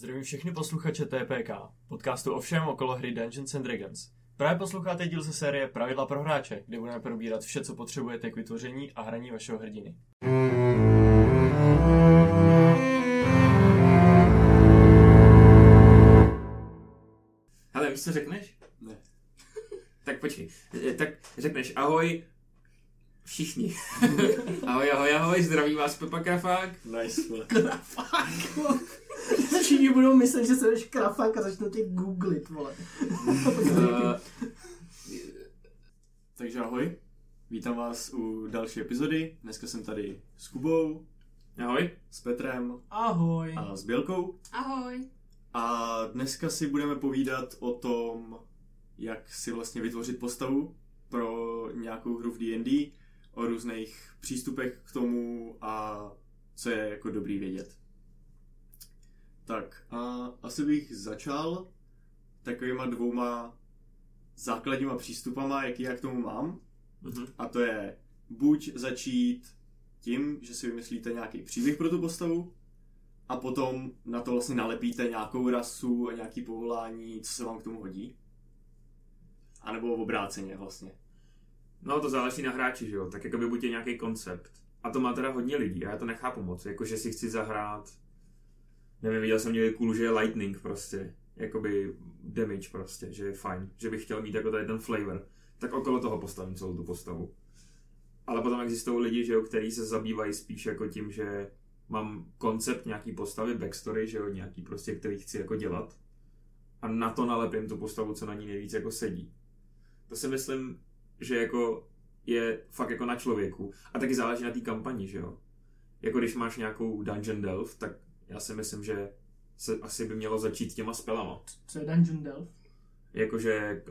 Zdravím všechny posluchače TPK, podcastu o všem okolo hry Dungeons and Dragons. Právě posloucháte díl ze série Pravidla pro hráče, kde budeme probírat vše, co potřebujete k vytvoření a hraní vašeho hrdiny. Hele, víš, co řekneš? Ne. Tak počkej, tak řekneš ahoj všichni. Ahoj, zdraví vás Pepa Krafák. Nice. Krafák. Všichni budou myslet, že se ješ Krafák a začnou tě googlit, vole. Takže ahoj, vítám vás u další epizody. Dneska jsem tady s Kubou. Ahoj. S Petrem. Ahoj. A s Bělkou. Ahoj. A dneska si budeme povídat o tom, jak si vlastně vytvořit postavu pro nějakou hru v D&D, o různých přístupech k tomu a co je jako dobrý vědět. Tak a asi bych začal takovýma dvouma základníma přístupama, jaký já k tomu mám. A to je buď začít tím, že si vymyslíte nějaký příběh pro tu postavu a potom na to vlastně nalepíte nějakou rasu a nějaký povolání, co se vám k tomu hodí. A nebo obráceně vlastně. No to záleží na hráči, že jo? Tak jakoby buď je nějaký koncept. A to má teda hodně lidí a já to nechápu moc. Jakože si chci zahrát, nevím, viděl jsem někdy cool, že je lightning prostě. Jakoby damage prostě, že je fajn. Že bych chtěl mít jako tady ten flavor. Tak okolo toho postavím celou tu postavu. Ale potom existují lidi, že jo, který se zabývají spíš jako tím, že mám koncept nějaký postavy, backstory, že jo, nějaký prostě, který chci jako dělat. A na to nalepím tu postavu, co na ní nejvíc jako sedí. To si myslím, že jako je fakt jako na člověku. A taky záleží na té kampani, že jo. Jako když máš nějakou Dungeon Delve, tak já si myslím, že se asi by mělo začít těma spelama. Co je Dungeon Delve? Jakože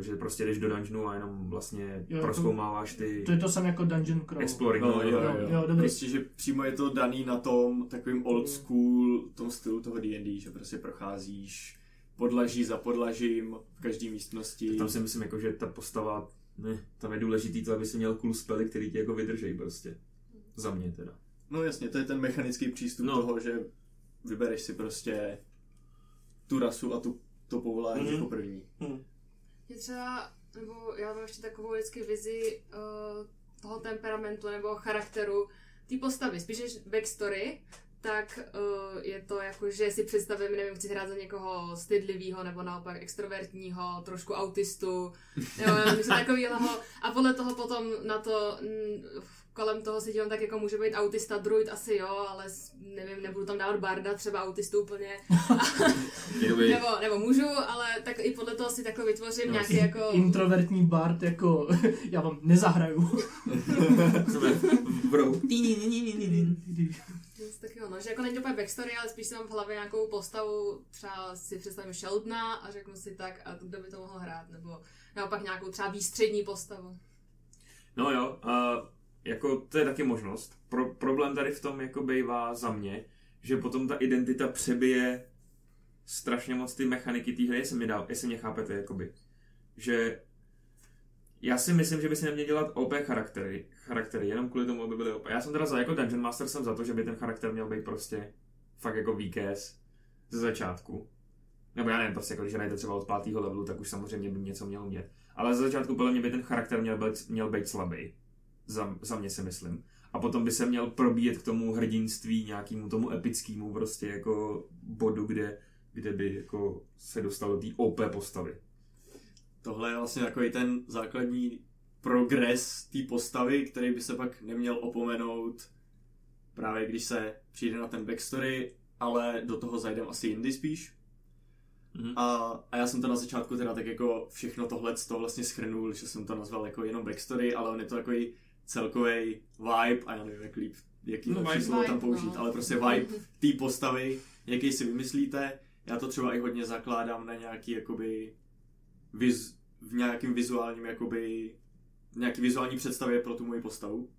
že prostě jdeš do dungeonu a jenom vlastně jo, prozkoumáváš ty... To je to samé jako Dungeon Crawl. Exploring. No, prostě, že přímo je to daný na tom takovým old school, tom stylu toho D&D, že prostě procházíš podlaží za podlažím v každé místnosti. Tak tam si myslím, jako, že ta postava, ne, tam je důležitý to, aby si měl cool spely, který ti jako vydržejí prostě. Za mě teda. No jasně, to je ten mechanický přístup toho, že vybereš si prostě tu rasu a to povolání jako první. Je třeba, nebo já mám ještě takovou vždycky vizi toho temperamentu nebo charakteru té postavy. Spíš než backstory, tak je to jako, že si představím, nevím, chci hrát za někoho stydlivýho nebo naopak extrovertního, trošku autistu, nebo něco takového. A podle toho potom na to, kolem toho si dívám, tak jako může být autista, druid asi jo, ale nevím, nebudu tam dávat barda, třeba autistu úplně. nebo můžu, ale tak i podle toho si takhle vytvořím nějaký jako... Introvertní bard, jako já vám nezahraju. Tak jo, no, že jako není úplně backstory, ale spíš si mám v hlavě nějakou postavu, třeba si představím Sheldna a řeknu si tak, a kdo by to mohl hrát, nebo naopak nějakou třeba výstřední postavu. No jo, jako to je taky možnost. Problém tady v tom jako bývá za mě, že potom ta identita přebije strašně moc ty mechaniky té hry, jestli mě chápete, jakoby. Že já si myslím, že by si neměl dělat OP charaktery, jenom kvůli tomu, aby byly OP. Já jsem teda jako Dungeon Master jsem za to, že by ten charakter měl být prostě fakt jako víkez ze začátku. Nebo já nevím, prostě jako když hrajete třeba od 5. levelu, tak už samozřejmě by něco měl umět. Ale ze začátku podle mě by ten charakter měl být slabý. Za mě si myslím. A potom by se měl probíjet k tomu hrdinství, nějakému tomu epickému prostě jako bodu, kde by jako se dostalo té OP postavy. Tohle je vlastně takový ten základní progres té postavy, který by se pak neměl opomenout právě když se přijde na ten backstory, ale do toho zajdem asi jindy spíš. A já jsem to na začátku teda tak jako všechno tohleto vlastně shrnul, že jsem to nazval jako jenom backstory, ale on je to takový celkový vibe a já nevím, jak líp, jaký lepší slovo tam použít, ale prostě vibe té postavy, jaký si vymyslíte. Já to třeba i hodně zakládám na nějaký jakoby v nějakým vizuálním jakoby nějaký vizuální představě pro tu moji postavu.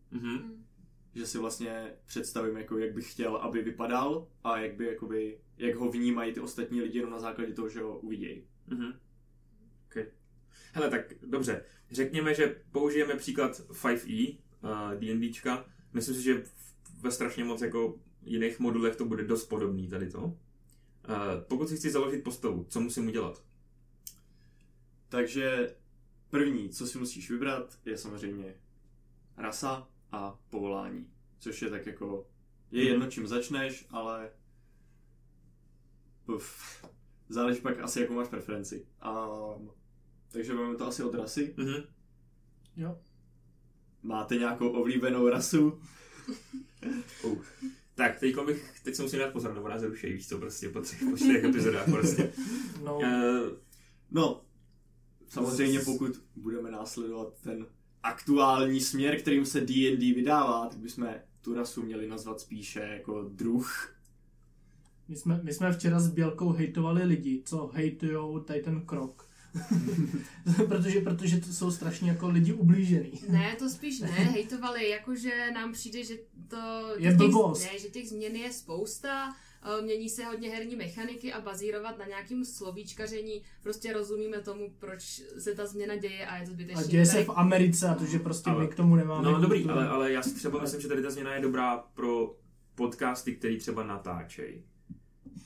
Že si vlastně představím, jako, jak bych chtěl, aby vypadal a jak by jakoby, jak ho vnímají ty ostatní lidi jenom na základě toho, že ho uvidějí. Okay. Hele, tak dobře. Řekněme, že použijeme příklad 5e D&Dčka. Myslím si, že ve strašně moc jako jiných modulech to bude dost podobný tady to. Pokud si chci založit postavu, co musím udělat? Takže první, co si musíš vybrat, je samozřejmě rasa a povolání. Což je tak jako, je jedno čím začneš, ale záleží pak asi jakou máš preferenci. Takže máme to asi od rasy. Mm-hmm. Jo. Máte nějakou oblíbenou rasu? Tak, teď se musím dát pozor, nebo nás zrušejí, víš co, prostě po těch epizodách prostě. No, samozřejmě pokud budeme následovat ten aktuální směr, kterým se D&D vydává, tak bychom tu rasu měli nazvat spíše jako druh. My jsme včera s Bělkou hejtovali lidi, co hejtujou tady ten krok. protože to jsou strašně jako lidi ublížený. Ne, to spíš ne, hejtovali, jakože nám přijde, že to je těch změn je spousta, mění se hodně herní mechaniky a bazírovat na nějakým slovíčkaření, prostě rozumíme tomu, proč se ta změna děje a je to zbytečný. A děje se v Americe a to, že prostě ale, my k tomu nemáme. No dobrý, ale já si třeba myslím, že tady ta změna je dobrá pro podcasty, který třeba natáčej.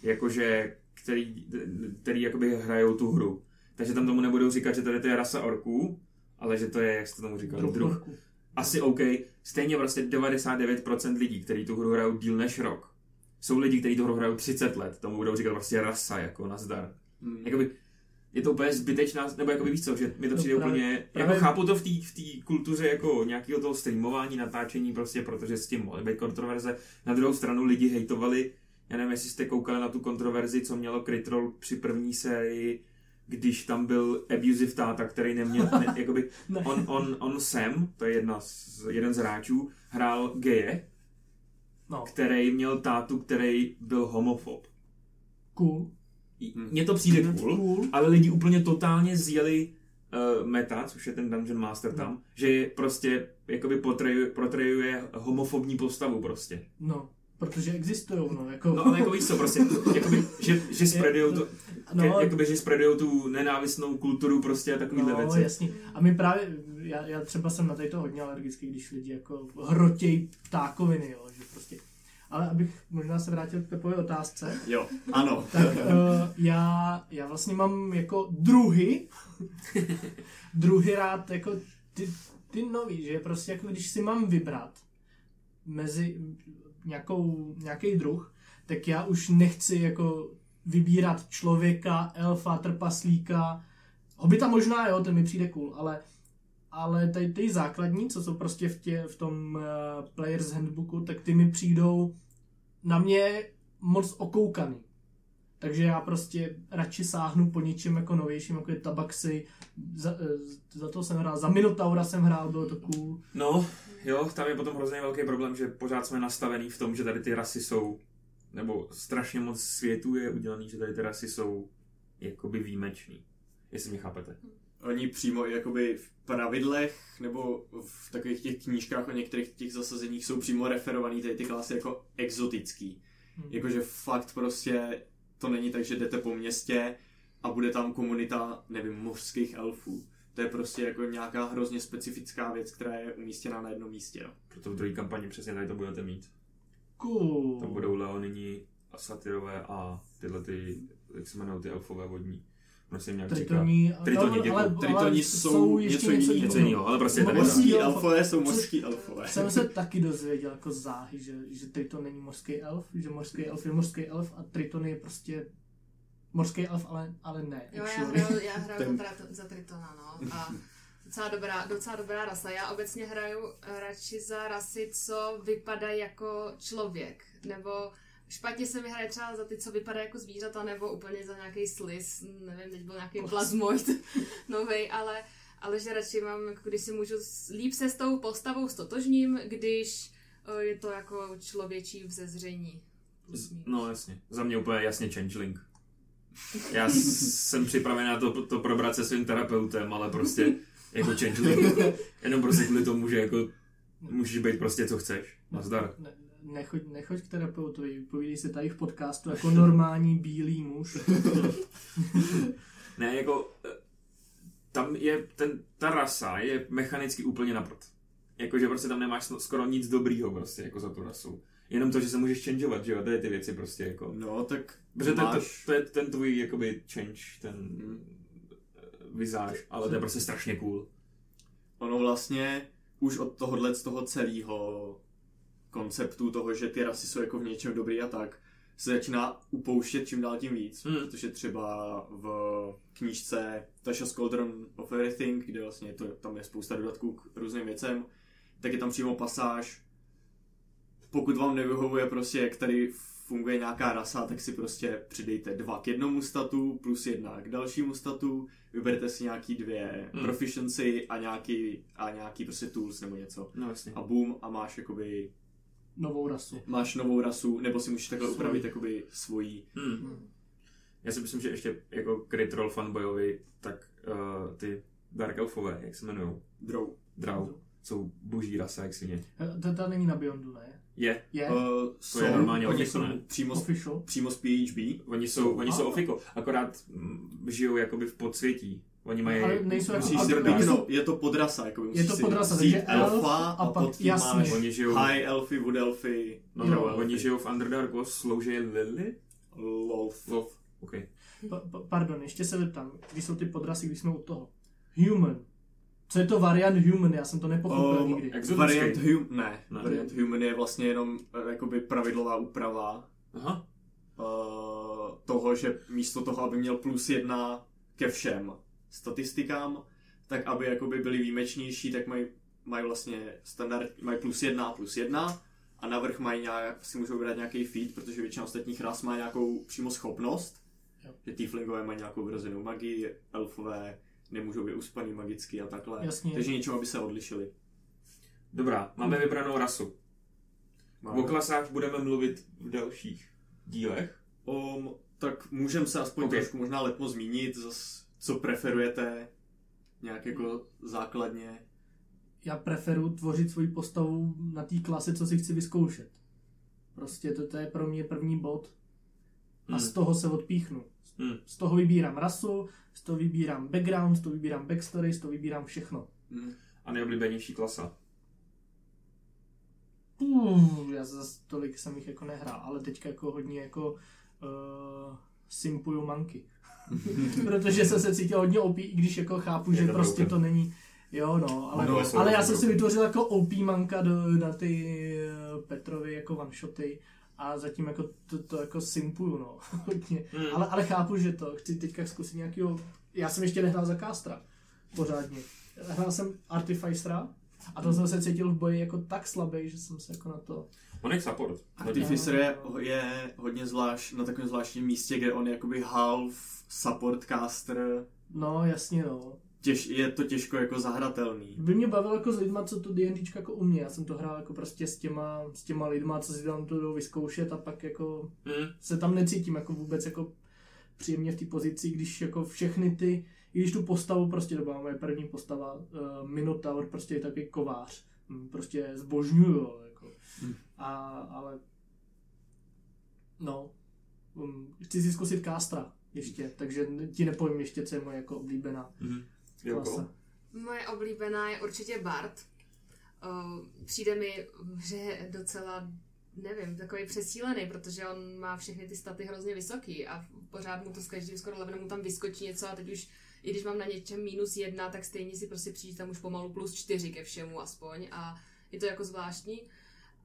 Jakože, který jakoby hrajou tu hru. Takže tam tomu nebudou říkat, že tady to je rasa orků, ale že to je, jak se tomu říká, druh. Asi OK. Stejně prostě 99% lidí, kteří tu hru hrajou díl než rok, jsou lidi, kteří tu hru hrajou 30 let, tomu budou říkat prostě rasa, jako nazdar. Jakoby je to úplně zbytečná, nebo jakoby víš co, že mi to přijde právě, jako chápu to v té kultuře jako nějakého toho streamování, natáčení prostě, protože s tím mohly být kontroverze. Na druhou stranu lidi hejtovali, já nevím, jestli jste koukali na tu kontroverzi, co mělo Critical Role při první sérii, když tam byl abusive táta, který neměl, jakoby, on Sam, to je jeden z hráčů, hrál geje, který měl tátu, který byl homofob. Cool. Mně to přijde cool, ale lidi úplně totálně zjeli meta, což je ten Dungeon Master tam, že prostě jakoby protrejuje homofobní postavu prostě. No. Protože existujou, ale jako víš co, prostě, jakoby, že spreadujou to, jakoby, že spreadujou tu nenávistnou kulturu prostě a takovýhle věci. No, jasně. A my právě, já třeba jsem na tady to hodně alergický, když lidi jako hrotějí ptákoviny, jo, že prostě. Ale abych možná se vrátil k Pepové otázce. Jo, ano. Tak já vlastně mám jako druhy rád, jako ty nový, že prostě jako když si mám vybrat mezi nějaký druh, tak já už nechci jako vybírat člověka, elfa, trpaslíka, hobita možná, jo, ten mi přijde cool, ale ty základní, co jsou prostě v tom Player's Handbooku, tak ty mi přijdou na mě moc okoukaný. Takže já prostě radši sáhnu po něčem jako novějším, jako je Tabaxi, za to jsem hrál, za Minotaura jsem hrál, bylo to cool. No, jo, tam je potom hrozně velký problém, že pořád jsme nastavený v tom, že tady ty rasy jsou, nebo strašně moc světů je udělaný, že tady ty rasy jsou jakoby výjimečný, jestli mě chápete. Oni přímo jakoby v pravidlech, nebo v takových těch knížkách o některých těch zasazeních jsou přímo referovaný tady ty klasy jako exotický. Jakože fakt prostě to není tak, že jdete po městě a bude tam komunita, nevím, mořských elfů. To je prostě jako nějaká hrozně specifická věc, která je umístěná na jednom místě. No. Proto v druhé kampani přesně tady to budete mít. Cool. Tam budou Leonini a Satyrové a tyhle ty, jak se jmenou, ty elfové vodní. Prostě nějak Tritoni jsou něco jiného, ale prostě tady mořský elfové jsou mořský elfové. Jsem se taky dozvěděl jako záhy, že Triton není mořský elf, že mořský elf je mořský elf a Triton je prostě mořský elf, ale ne. Jo, já hraju za Tritona, no. A docela dobrá rasa. Já obecně hraju radši za rasy, co vypadá jako člověk, nebo špatně se mi hraje třeba za ty, co vypadá jako zvířata, nebo úplně za nějaký sliz, nevím, teď byl nějaký plazmoid novej, ale že radši mám, jako když si můžu líp se s tou postavou stotožním, když je to jako člověčí vzezření. No jasně, za mě úplně jasně changeling. Já jsem připraven na to probrat se svým terapeutem, ale prostě jako changeling, jenom prostě kvůli tomu, že jako můžeš být prostě co chceš, nazdar. Nechoď k terapeutovi, povídej se tady v podcastu jako normální bílý muž. Ne, jako tam je, ta rasa je mechanicky úplně na prd. Jakože prostě tam nemáš skoro nic dobrýho prostě, jako za tu rasu. Jenom to, že se můžeš changeovat, že jo, to je ty věci prostě jako. No, tak protože máš... to je ten tvůj jakoby change, ten vizáž, ale to je prostě strašně cool. Ono vlastně už od tohohle z toho celého konceptu toho, že ty rasy jsou jako v něčem dobrý a tak, se začíná upouštět čím dál tím víc, protože třeba v knížce Tasha's Cauldron of Everything, kde vlastně tam je spousta dodatků k různým věcem, tak je tam přímo pasáž, pokud vám nevyhovuje prostě, jak tady funguje nějaká rasa, tak si prostě přidejte 2 k jednomu statu, plus 1 k dalšímu statu, vyberte si nějaký 2 proficiency a nějaký prostě tools nebo něco. No, vlastně. A boom, a máš jakoby... novou rasu. Máš novou rasu, nebo si můžeš takhle upravit jakoby svojí. Já si myslím, že ještě jako Critical Role fanboyovi, tak ty Dark Elfové, jak se jmenujou? Drow. Jsou boží rasa, jak si mě. To není na Beyondu, ne? Je. To je normálně ofiko, ne? Přímo z PHB. Oni jsou ofiko, akorát žijou jakoby v podsvětí. Oni mají... je to podrasa, jakoby musíš si vzít elfa a pod tím máš high elfy, wood elfy. Oni žijou v Underdarku, slouží Lily? Lolf. Okay. Pardon, ještě se zeptám, když jsou ty podrasy, když jsme u toho. Human. Co je to variant human? Já jsem to nepochopil nikdy. Variant human, ne. Variant human je vlastně jenom jakoby pravidlová úprava. Aha. Toho, že místo toho, aby měl +1 ke všem statistikám, tak aby jakoby byli výjimečnější, tak mají vlastně standard, mají +1 a navrch mají nějak, si můžou vybrat nějaký feat, protože většina ostatních ras má nějakou přímo schopnost, že tieflingové mají nějakou vrozenou magii, elfové nemůžou být uspaný magicky a takhle. Jasně. Takže něčemu, aby se odlišili. Dobrá, máme vybranou rasu. O klasách budeme mluvit v dalších dílech. Tak můžeme se aspoň trošku možná letmo zmínit, co preferujete nějak jako základně. Já preferuji tvořit svoji postavu na té klase, co si chci vyzkoušet. Prostě to je pro mě první bod. A z toho se odpíchnu. Z toho vybírám rasu, z toho vybírám background, z toho vybírám backstory, z toho vybírám všechno. A nejoblíbenější klasa? Já zase tolik jsem jich jako nehrál, ale teďka jako hodně jako simpuju manky. Protože jsem se cítil hodně OP, i když jako chápu, že prostě to není... Jo, no, ale já jsem si vytvořil jako OP manka na ty Petrovy jako one-shoty a zatím jako to jako simpuju, no, hodně. Ale chápu, že to chci teďka zkusit nějakýho... Já jsem ještě nehrál za Castra pořádně. Hrál jsem Artificera a to jsem se cítil v boji jako tak slabý, že jsem se jako na to... On je support. Artificer je hodně zvlášť, na takovém zvláštním místě, kde on je jakoby half support caster. No, jasně, no. Je to těžko jako zahratelný. By mě bavilo jako s lidma, co to D&Dčka jako u mě. Já jsem to hrál jako prostě s těma lidma, co si tam to jdou vyzkoušet a pak jako se tam necítím jako vůbec jako příjemně v té pozici, když jako všechny ty, i když tu postavu prostě doba, moje první postava, Minotaur, prostě je takový kovář. Prostě zbožňuju, jako. Ale no, chci si zkusit Castra ještě, takže ti nepovím ještě, co je moje jako oblíbená klasa. Moje oblíbená je určitě Bard. Přijde mi, že je docela, nevím, takový přesílený, protože on má všechny ty staty hrozně vysoký a pořád mu to s každým skoro levelem mu tam vyskočí něco a teď už, i když mám na něčem -1, tak stejně si prostě přijde tam už pomalu +4 ke všemu aspoň a je to jako zvláštní.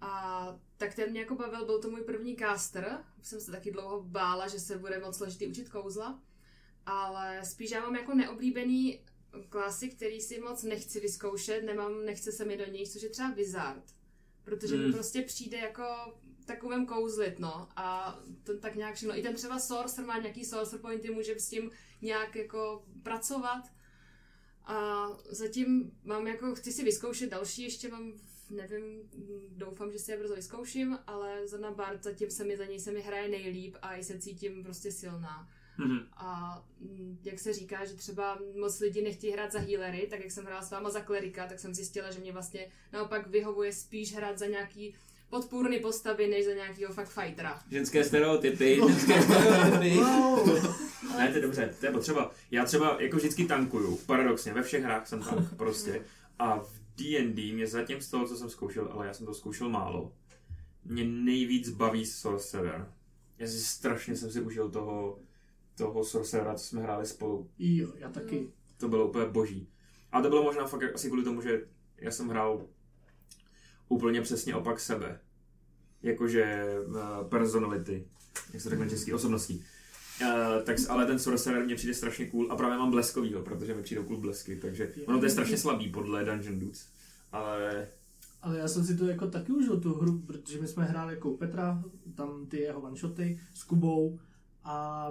A tak ten mě jako bavil, byl to můj první caster, jsem se taky dlouho bála, že se bude moc složitý učit kouzla, ale spíš já mám jako neoblíbený klasy, který si moc nechci vyzkoušet, nechce se mi do nich, což je třeba Wizard, protože mi prostě přijde jako takovým kouzlit, no, a ten tak nějak všechno, i ten třeba Sorcerer má nějaký Sorcerer pointy, může s tím nějak jako pracovat a zatím mám jako, chci si vyzkoušet další, ještě mám nevím, doufám, že si je brzo vyzkouším, ale zrovna Bard zatím za něj se mi hraje nejlíp a i se cítím prostě silná. A jak se říká, že třeba moc lidí nechtějí hrát za healery, tak jak jsem hrála s váma za klerika, tak jsem zjistila, že mě vlastně naopak vyhovuje spíš hrát za nějaký podpůrný postavy, než za nějakýho fakt fightera. Ženské stereotypy. Ne, to je dobře, to je potřeba. Já třeba jako vždycky tankuju, paradoxně, ve všech hrách jsem tank prostě a D&D mě zatím z toho, co jsem zkoušel, ale já jsem to zkoušel málo, mě nejvíc baví Sorcerer. Já si strašně jsem si užil toho Sorcerera, co jsme hráli spolu. Jo, já taky. To bylo úplně boží. A to bylo možná fakt asi kvůli tomu, že já jsem hrál úplně přesně opak sebe. Jakože personality, jak se řekne český, osobností. Tak, ale ten Sorcerer mě přijde strašně cool a právě mám bleskovýho, protože mi přijdou cool blesky, takže ono to je strašně slabý podle Dungeon Dudes, ale... Ale já jsem si to jako taky užil tu hru, protože my jsme hráli jako u Petra, tam ty jeho one-shoty s Kubou a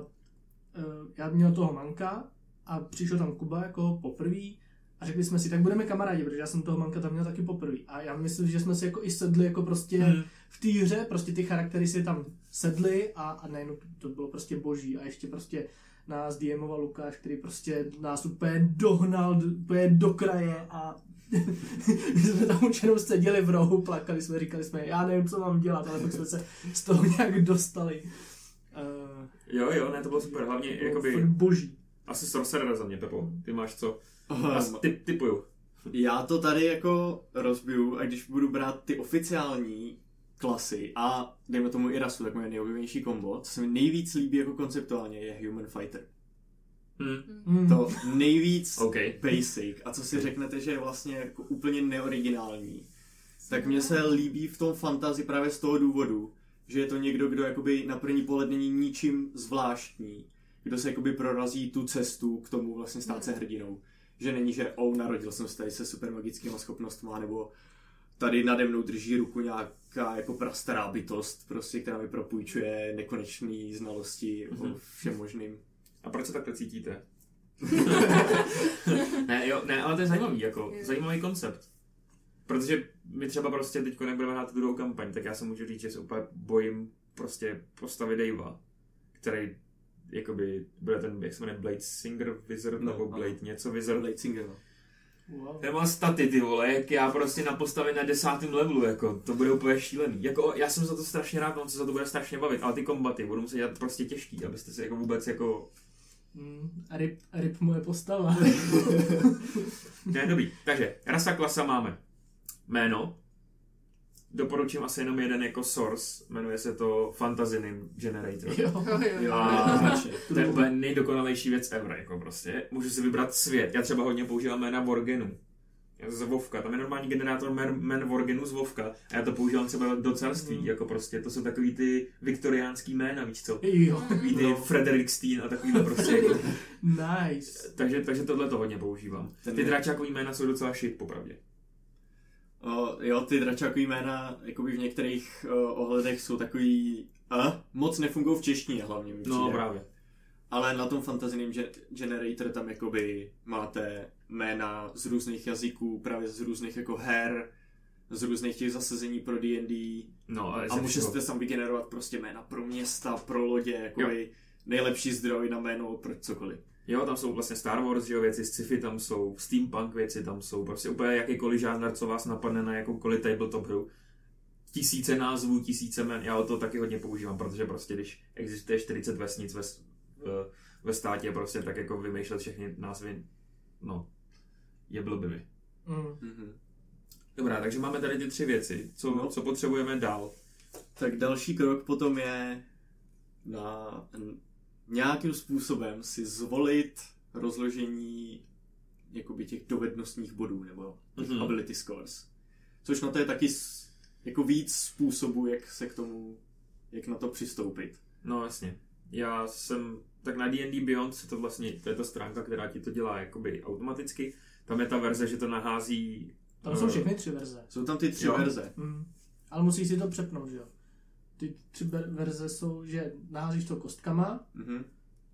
já měl toho manka a přišel tam Kuba jako poprvý a řekli jsme si, tak budeme kamarádi, protože já jsem toho manka tam měl taky poprvý a já myslím, že jsme si jako i sedli jako prostě v té hře, prostě ty charaktery si tam sedli a nejenom to bylo prostě boží a ještě prostě nás DMoval Lukáš, který prostě nás úplně dohnal, úplně do kraje a my jsme tam už jenom seděli v rohu, plakali jsme, říkali jsme, já nevím, co mám dělat, ale pak jsme se z toho nějak dostali. Jo, ne, to bylo super, hlavně jakoby... Boží. Asi Sorcerer za mě, Pepo, ty máš co? Typuju. Já to tady jako rozbiju a když budu brát ty oficiální klasy a dejme tomu i rasu, tak moje nejoblíbenější kombo, co se mi nejvíc líbí jako konceptuálně, je Human Fighter. To nejvíc basic a co si řeknete, že je vlastně jako úplně neoriginální, tak mně se líbí v tom fantasy právě z toho důvodu, že je to někdo, kdo jakoby na první pohled není ničím zvláštní, kdo se jakoby prorazí tu cestu k tomu vlastně stát se hrdinou, že není, že narodil jsem se tady se super magickýma schopnostma, nebo tady nade mnou drží ruku nějaká jako prastará bytost, prostě, která mi propůjčuje nekonečné znalosti o všem možným. A proč se takhle cítíte? Ne, ale to je zajímavý, jako, zajímavý koncept. Protože my třeba prostě teď nebudeme hrát druhou kampaň, tak já se můžu říct, že se úplně bojím prostě postavy Davea, který jakoby bude ten, jak se jmenuje, Blade Singer Wizard, nebo Blade něco Wizard. Blade Singer, no. Wow. Ten má staty, ty vole, jak já prostě na postavě na 10. levelu, jako, to bude úplně šílený. Jako, já jsem za to strašně rád, on se za to bude strašně bavit, ale ty kombaty budou muset dělat prostě těžký, abyste si jako vůbec jako... Ryb moje postava. Ne, dobrý. Takže, rasa, klasa máme. Jméno. Doporučím asi jenom jeden jako source. Jmenuje se to Fantasy Name Generator. Jo. A to je úplně nejdokonalejší věc ever, jako prostě. Můžu si vybrat svět. Já třeba hodně používám jména Worgenu. Já to z Vovka. Tam je normální generátor jmen Worgenu z Vovka. A já to používám třeba do carství. Jako prostě, to jsou takový ty viktoriánský jména, víš co? Jo. Takový ty Frederikstein a takový prostě jako. Nice. Takže tohle to hodně používám. Ty dračákový jména jsou docela shit, popravdě. Jo, ty dračákový jména jakoby v některých ohledech jsou takový... moc nefungují v češtině hlavně. No, právě. Ale na tom Fantasy Name Generator tam jakoby máte jména z různých jazyků, právě z různých jako her, z různých těch zasazení pro D&D. No, a můžete tam vygenerovat prostě jména pro města, pro lodě, jakoby nejlepší zdroj na jméno pro cokoliv. Jo, tam jsou vlastně Star Wars, jo, věci, sci-fi tam jsou, steampunk věci tam jsou, prostě úplně jakýkoliv žánr, co vás napadne na jakoukoliv tabletop hru. 1000 názvů, 1000 men, já to taky hodně používám, protože prostě když existuje 40 vesnic ve státě, prostě tak jako vymýšlet všechny názvy, no, je blbý mi. Dobrá, takže máme tady ty tři věci, co potřebujeme dál. Tak další krok potom je na... nějakým způsobem si zvolit rozložení jakoby těch dovednostních bodů nebo ability scores. Což na to je taky jako víc způsobů, jak na to přistoupit. No jasně. Já jsem, tak na D&D Beyond to je ta stránka, která ti to dělá jakoby automaticky. Tam je ta verze, že to nahází... Tam jsou všechny tři verze. Jsou tam ty tři verze. Ale musíš si to přepnout, že jo? Ty tři verze jsou, že naházíš to kostkama,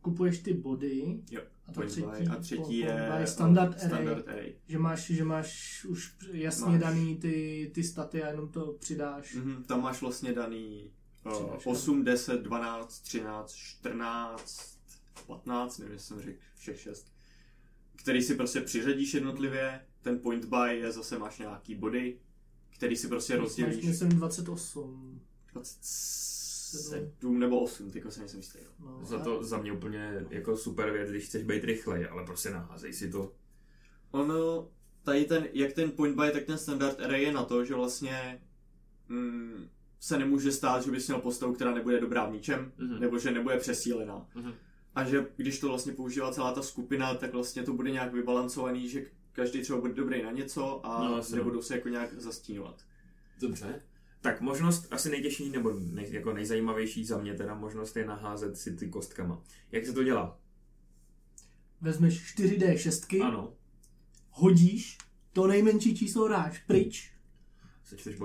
kupuješ ty body, jo, a ta třetí je standard array. Že máš už jasně daný ty staty a jenom to přidáš. Tam máš vlastně daný 8, 10, 12, 13, 14, 15, nevím, jestli jsem řekl, všech 6, který si prostě přiřadíš jednotlivě. Ten point buy je zase máš nějaký body, který si prostě rozdělíš. Máš, myslím, 27 nebo 8, tyko se nejsem jistý. No, za mě úplně jako super věc, když chceš být rychlej, ale prostě naházej si to. Ono, tady ten, jak ten point buy, tak ten standard array je na to, že vlastně se nemůže stát, že bys měl postavu, která nebude dobrá v ničem, nebo že nebude přesílená. A že když to vlastně používá celá ta skupina, tak vlastně to bude nějak vybalancovaný, že každý třeba bude dobrý na něco a nebudou se jako nějak zastínovat. Dobře. Tak možnost asi nejtěžší nebo jako nejzajímavější za mě teda možnost je naházet si ty kostkama. Jak se to dělá? Vezmeš 4D6, ano. Hodíš, to nejmenší číslo dáš pryč. Sečteš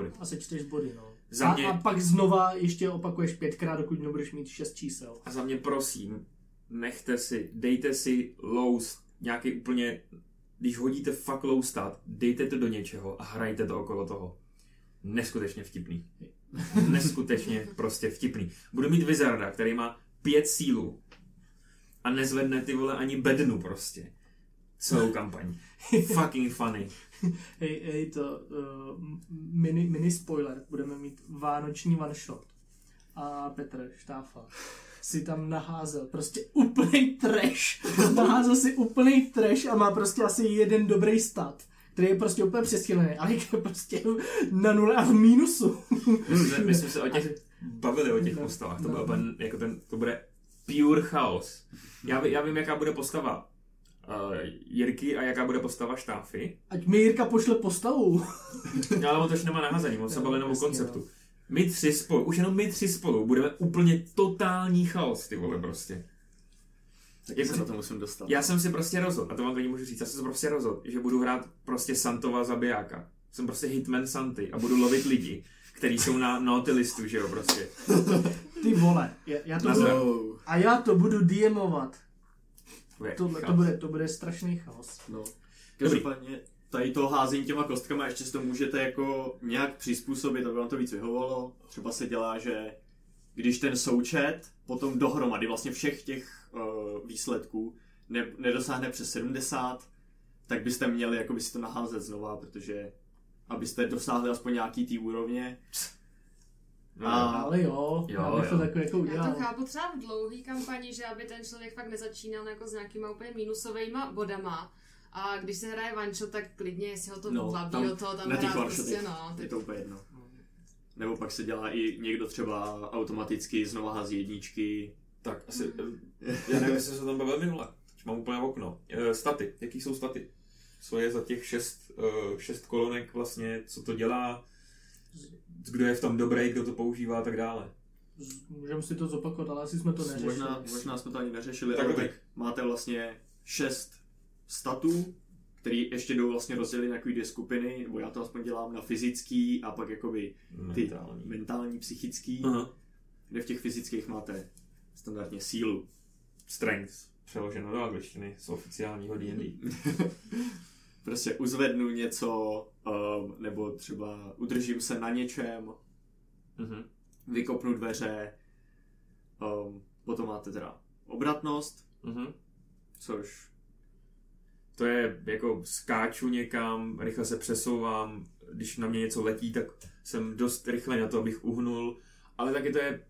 body, no. Mě... A pak znova ještě opakuješ 5krát, dokud nebudeš mít 6 čísel. A za mě prosím, dejte si low, nějaký úplně, když hodíte fakt low stat, dejte to do něčeho a hrajte to okolo toho. Neskutečně vtipný. Neskutečně prostě vtipný. Budu mít Wizarda, který má 5 sílu a nezvedne ty vole ani bednu prostě. Celou kampaň. Fucking funny. Hej, to mini spoiler. Budeme mít vánoční one shot. A Petr Štáfa si tam naházel prostě úplný trash. Naházel si úplný trash a má prostě asi jeden dobrý stat, který je prostě úplně přesílený, ale je prostě na nule a v mínusu. My jsme se bavili o těch postavách. To bude pure chaos. Já vím, jaká bude postava Jirky a jaká bude postava Štáfy. Ať mi Jirka pošle postavu. No, ale on to už nemá naházený, on se baví jenom o konceptu. My tři spolu budeme úplně totální chaos, ty vole, prostě. Taky se na to musím dostat. Já jsem si prostě rozhodl, a to vám to nemůžu říct, já jsem si prostě rozhodl, že budu hrát prostě Santova zabijáka. Jsem prostě hitman Santy a budu lovit lidi, kteří jsou na naughty listu, že jo, prostě. Ty vole, já to budu DMovat. To bude strašný chaos. No. Každopádně tady to házení těma kostkama ještě si to můžete jako nějak přizpůsobit, aby vám to víc vyhovovalo. Třeba se dělá, že když ten součet potom dohromady vlastně všech těch výsledků nedosáhne přes 70, tak byste měli jakoby si to naházet znova, protože abyste dosáhli aspoň nějaký tý úrovně. Ale jo, bych to takové jako udělal. Já to chápu třeba v dlouhý kampani, že aby ten člověk fakt nezačínal jako s nějakýma úplně mínusovejma bodama. A když se hraje one shot, tak klidně, jestli ho to vlabí o toho, tam hrát prostě, no. Je to úplně jedno. Nebo pak se dělá i někdo třeba automaticky znova hází jedničky. Tak asi, já nevím, jestli se tam bavil minule. Mám úplně okno. Staty, jaký jsou staty? Co je za těch 6 kolonek vlastně, co to dělá? Kdo je v tom dobrý, kdo to používá a tak dále. Můžeme si to zopakovat, ale asi jsme to neřešili. Možná jsme to ani neřešili, tak. Máte vlastně 6 statů, které ještě jdou vlastně rozdělit na dvě skupiny, nebo já to aspoň dělám na fyzický a pak jakoby ty mentální psychický, kde v těch fyzických máte standardně sílu. Strength, přeloženo do angličtiny, z oficiálního D&D. Prostě uzvednu něco, nebo třeba udržím se na něčem, vykopnu dveře, potom máte teda obratnost, což... To je jako skáču někam, rychle se přesouvám, když na mě něco letí, tak jsem dost rychle na to, abych uhnul, ale taky to je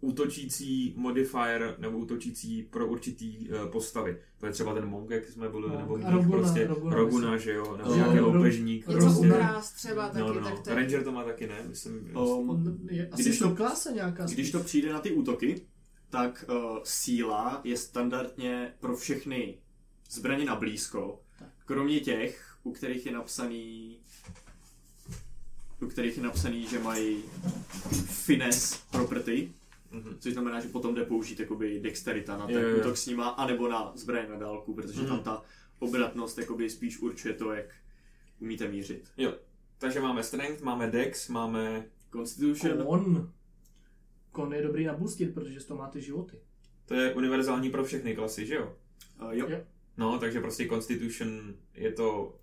útočící modifier nebo útočící pro určitý postavy. To je třeba ten monk, jak jsme byli, nebo mních prostě Roguna, že jo, nebo nějaký loupežník. Něco ukrást třeba taky. No. Tak to je... Ranger to má taky, ne? Myslím, asi to klasa nějaká. Když to přijde na ty útoky, tak síla je standardně pro všechny zbraně na blízko, tak. Kromě těch, u kterých je napsaný, že mají finesse property, což znamená, že potom jde použít jakoby dexterita na ten útok s nima, anebo na zbraň na dálku, protože tam ta obratnost jakoby spíš určuje to, jak umíte mířit. Jo, takže máme strength, máme dex, máme constitution. Kon je dobrý nabustit, protože z toho máte životy. To je univerzální pro všechny klasy, že jo? Jo. No, takže prostě constitution je to...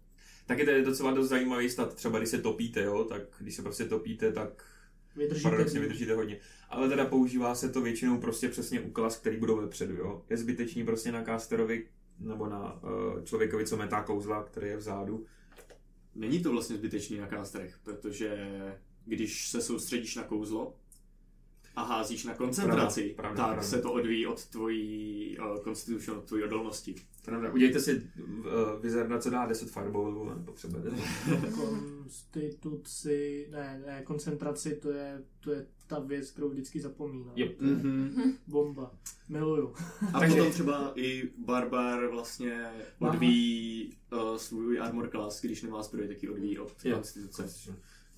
Taky to je docela dost zajímavý stat, třeba když se topíte, jo, tak když se prostě topíte, tak... Vydržíte hodně. Ale teda používá se to většinou prostě přesně u klas, který budou vepředu, jo. Je zbytečný prostě na casterovi, nebo na člověkovi, co metá kouzla, který je vzadu. Není to vlastně zbytečný na casterech, protože když se soustředíš na kouzlo a házíš na koncentraci, se to odvíjí od tvojí constitution, od tvojí odolnosti. Pravda, udělejte si Wizarda, co dá 10 fireballů, nepotřebujete. Konstituci, ne, koncentraci, to je ta věc, kterou vždycky zapomínám. Yep. Mm-hmm. Bomba. Miluju. A potom třeba i Barbar vlastně odvíjí svůj armor class, když nemá zbroj, taky odvíjí od konstituce.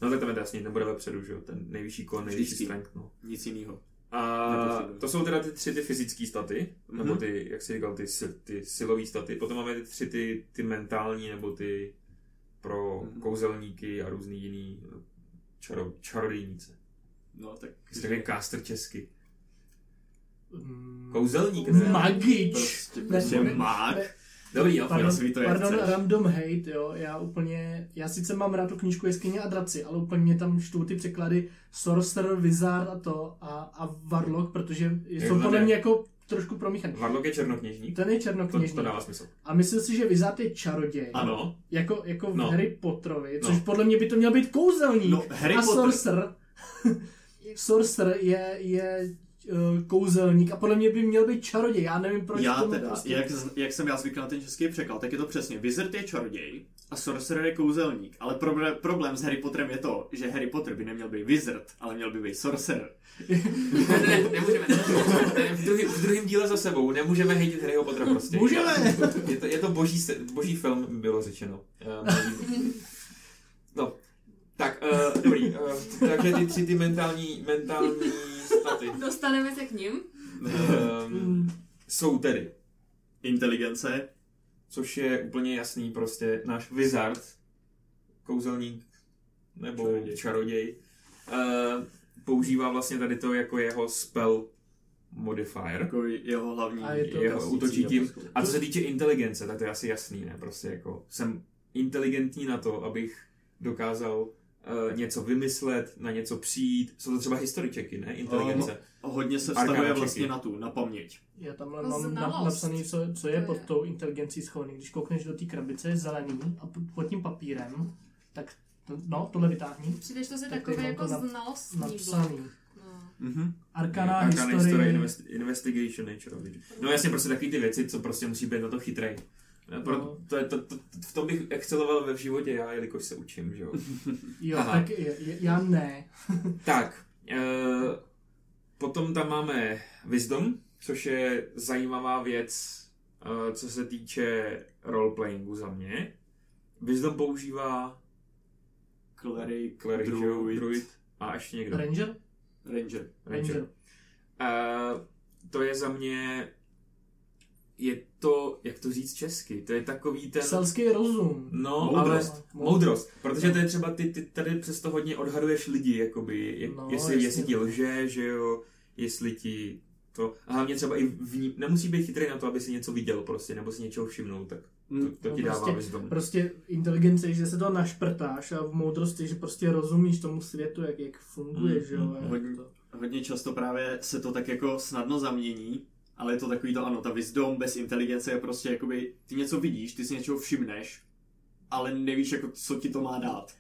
No tak to je jasný, ten bude vepředu, že jo, ten nejvyšší kon, nejvyšší strength, no. Nic jinýho. A to jsou teda ty tři ty fyzické staty, nebo ty, jak jsi říkal, ty silové staty. Potom máme ty tři ty mentální, nebo ty pro kouzelníky a různý jiný čarodějnice. No tak. Jsi takový caster česky. Kouzelník. Magič. Prostě mag. Dobrý, pardon, random hate, jo, já sice mám rád tu knížku Jeskyně a draci, ale úplně mě tam čtou ty překlady Sorcerer, Wizard a to a Warlock, protože jsou podle mě jako trošku promíchaný. Warlock je černokněžník? Ten je černokněžník. To dává smysl. A myslím si, že Wizard je čaroděj. Ano. Jako v Harry Potterovi, což podle mě by to měl být kouzelník. No, Harry a Potter. Sorcerer je kouzelník a podle mě by měl být čaroděj, já nevím proč. Já teda, prostě. jak jsem já zvyklý na ten český překlad, tak je to přesně, Wizard je čaroděj a Sorcerer je kouzelník, ale problém s Harry Potterem je to, že Harry Potter by neměl být Wizard, ale měl by být Sorcerer. Ne, nemůžeme, v druhém díle za sebou, nemůžeme hejtit Harryho Pottera prostě. Můžeme! Je to boží film, bylo řečeno. No, tak, dobrý, takže ty tři ty mentální staty. Dostaneme se k nim. Jsou tedy inteligence, což je úplně jasný prostě náš wizard, kouzelník nebo čaroděj. Používá vlastně tady to jako jeho spell modifier. Jako jeho hlavní, jeho útočí tím. A co se týče inteligence, tak to je asi jasný, ne? Prostě jako jsem inteligentní na to, abych dokázal něco vymyslet, na něco přijít. Jsou to třeba historičeky, ne? Inteligence. Hodně se vztahuje vlastně na paměť. Já tamhle mám napsaný, co je pod tou inteligencí schovaný. Když koukneš do té krabice, je zelený a pod tím papírem, tak tohle vytáhni. Přijdeš to si takový jako znalostní napsaný. Mm-hmm. Arkana, historie, investigation, nature. No jasně, prostě takový ty věci, co prostě musí být na to chytrej. V tom bych exceloval ve životě já, jelikož se učím, že jo? Jo, aha. Tak já ne. Tak, potom tam máme wisdom, což je zajímavá věc, co se týče roleplayingu za mě. Wisdom používá Cleric druid a ještě někdo. Ranger. To je za mě... Je to, jak to říct česky, to je takový ten... Selský rozum. No, moudrost. Protože to je třeba, ty tady přesto hodně odhaduješ lidi, jakoby, jestli ti lže, že jo, jestli ti to... A hlavně třeba i nemusí být chytrý na to, aby si něco viděl prostě, nebo si něčeho všimnul, tak to ti dává vězdom. Prostě inteligence, že se to našprtáš a v moudrosti, že prostě rozumíš tomu světu, jak funguje, že jo. Hodně často právě se to tak jako snadno zamění. Ale je to takový to, ano, ta wisdom bez inteligence je prostě jakoby, ty něco vidíš, ty si něčeho všimneš, ale nevíš, jako, co ti to má dát.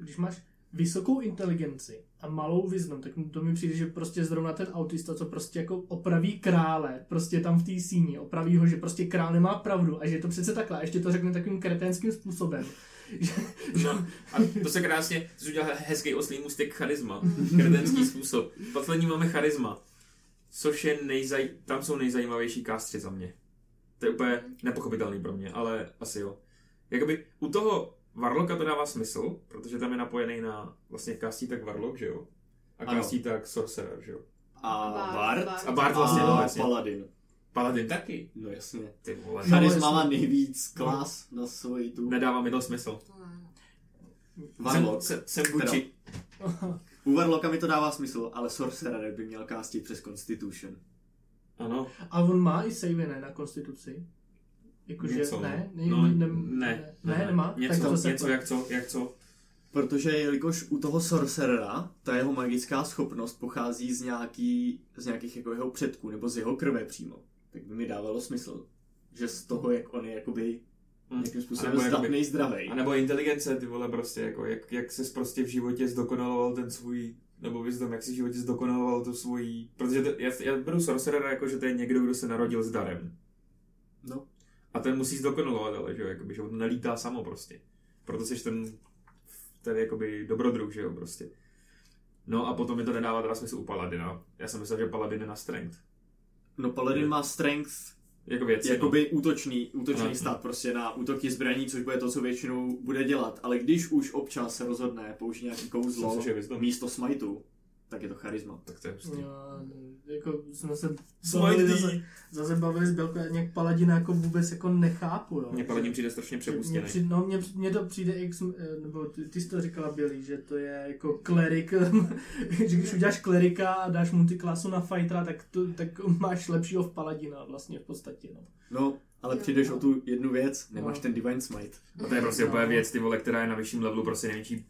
Když máš vysokou inteligenci a malou wisdom, tak to mi přijde, že prostě zrovna ten autista, co prostě jako opraví krále, prostě tam v té síni, opraví ho, že prostě král nemá pravdu a že je to přece takhle, a ještě to řekne takovým kreténským způsobem. No, a to se krásně, což udělá hezký oslý mustek charisma, kreténský způsob. Poslední máme charisma. Což je tam jsou nejzajímavější kástři za mě. To je úplně nepochopitelný pro mě, ale asi jo. Jakoby u toho Warlocka to dává smysl, protože tam je napojený na vlastně kástí tak Warlock, že jo? A kástí tak Sorcerer, že jo? A Bard? A Bard vlastně, vlastně. Paladin. Paladin taky? No jasně. Ty vole. Charisma má nejvíc klas na svoji tu. Nedává mi to smysl. Warlock. Jsem Gucci. U Warlocka mi to dává smysl, ale Sorcerer by měl kástit přes Constitution. Ano. A on má i savey, ne, na Konstituci? Jakože ne? Ne, nemá. Něco. Protože jelikož u toho Sorcerera, ta jeho magická schopnost pochází z nějakých jako jeho předků, nebo z jeho krve přímo. Tak by mi dávalo smysl, že z toho, jak on je jakoby... Nějakým způsobem zdatnej, zdravej. A nebo inteligence, ty vole, prostě, jako, jak ses prostě v životě zdokonaloval ten svůj, nebo wisdom, jak si v životě zdokonaloval to svojí, protože já beru Sorcerera jako, že to je někdo, kdo se narodil s darem. No. A ten musí zdokonalovat, ale že jo, jakoby, že on nelítá samo prostě. Proto jsi ten jakoby dobrodruh, že jo, prostě. No a potom mi to nedává teda smysl u Paladina. Já jsem myslel, že Paladin je na strength. No Paladin má strength jako věc, jakoby no. útočný stát prostě na útoky zbraní, což bude to, co většinou bude dělat. Ale když už občas se rozhodne použít nějaký kouzlo místo smajtu, tak je to charisma. Tak to je prostě. Jako jsme se zase bavili s Bělkou, nějak Paladina jako vůbec jako nechápu, jo. Mně Paladin přijde strašně přepustěný. Mně to přijde, nebo ty jsi to říkala, Bělí, že to je jako klerik, že když uděláš klerika a dáš multiklasu na fightera, tak máš lepšího v Paladina vlastně v podstatě, no. No, ale přijdeš o tu jednu věc, nemáš ten Divine Smite. A to je prostě úplně věc, ty vole, která je na vyšším levelu, prostě největší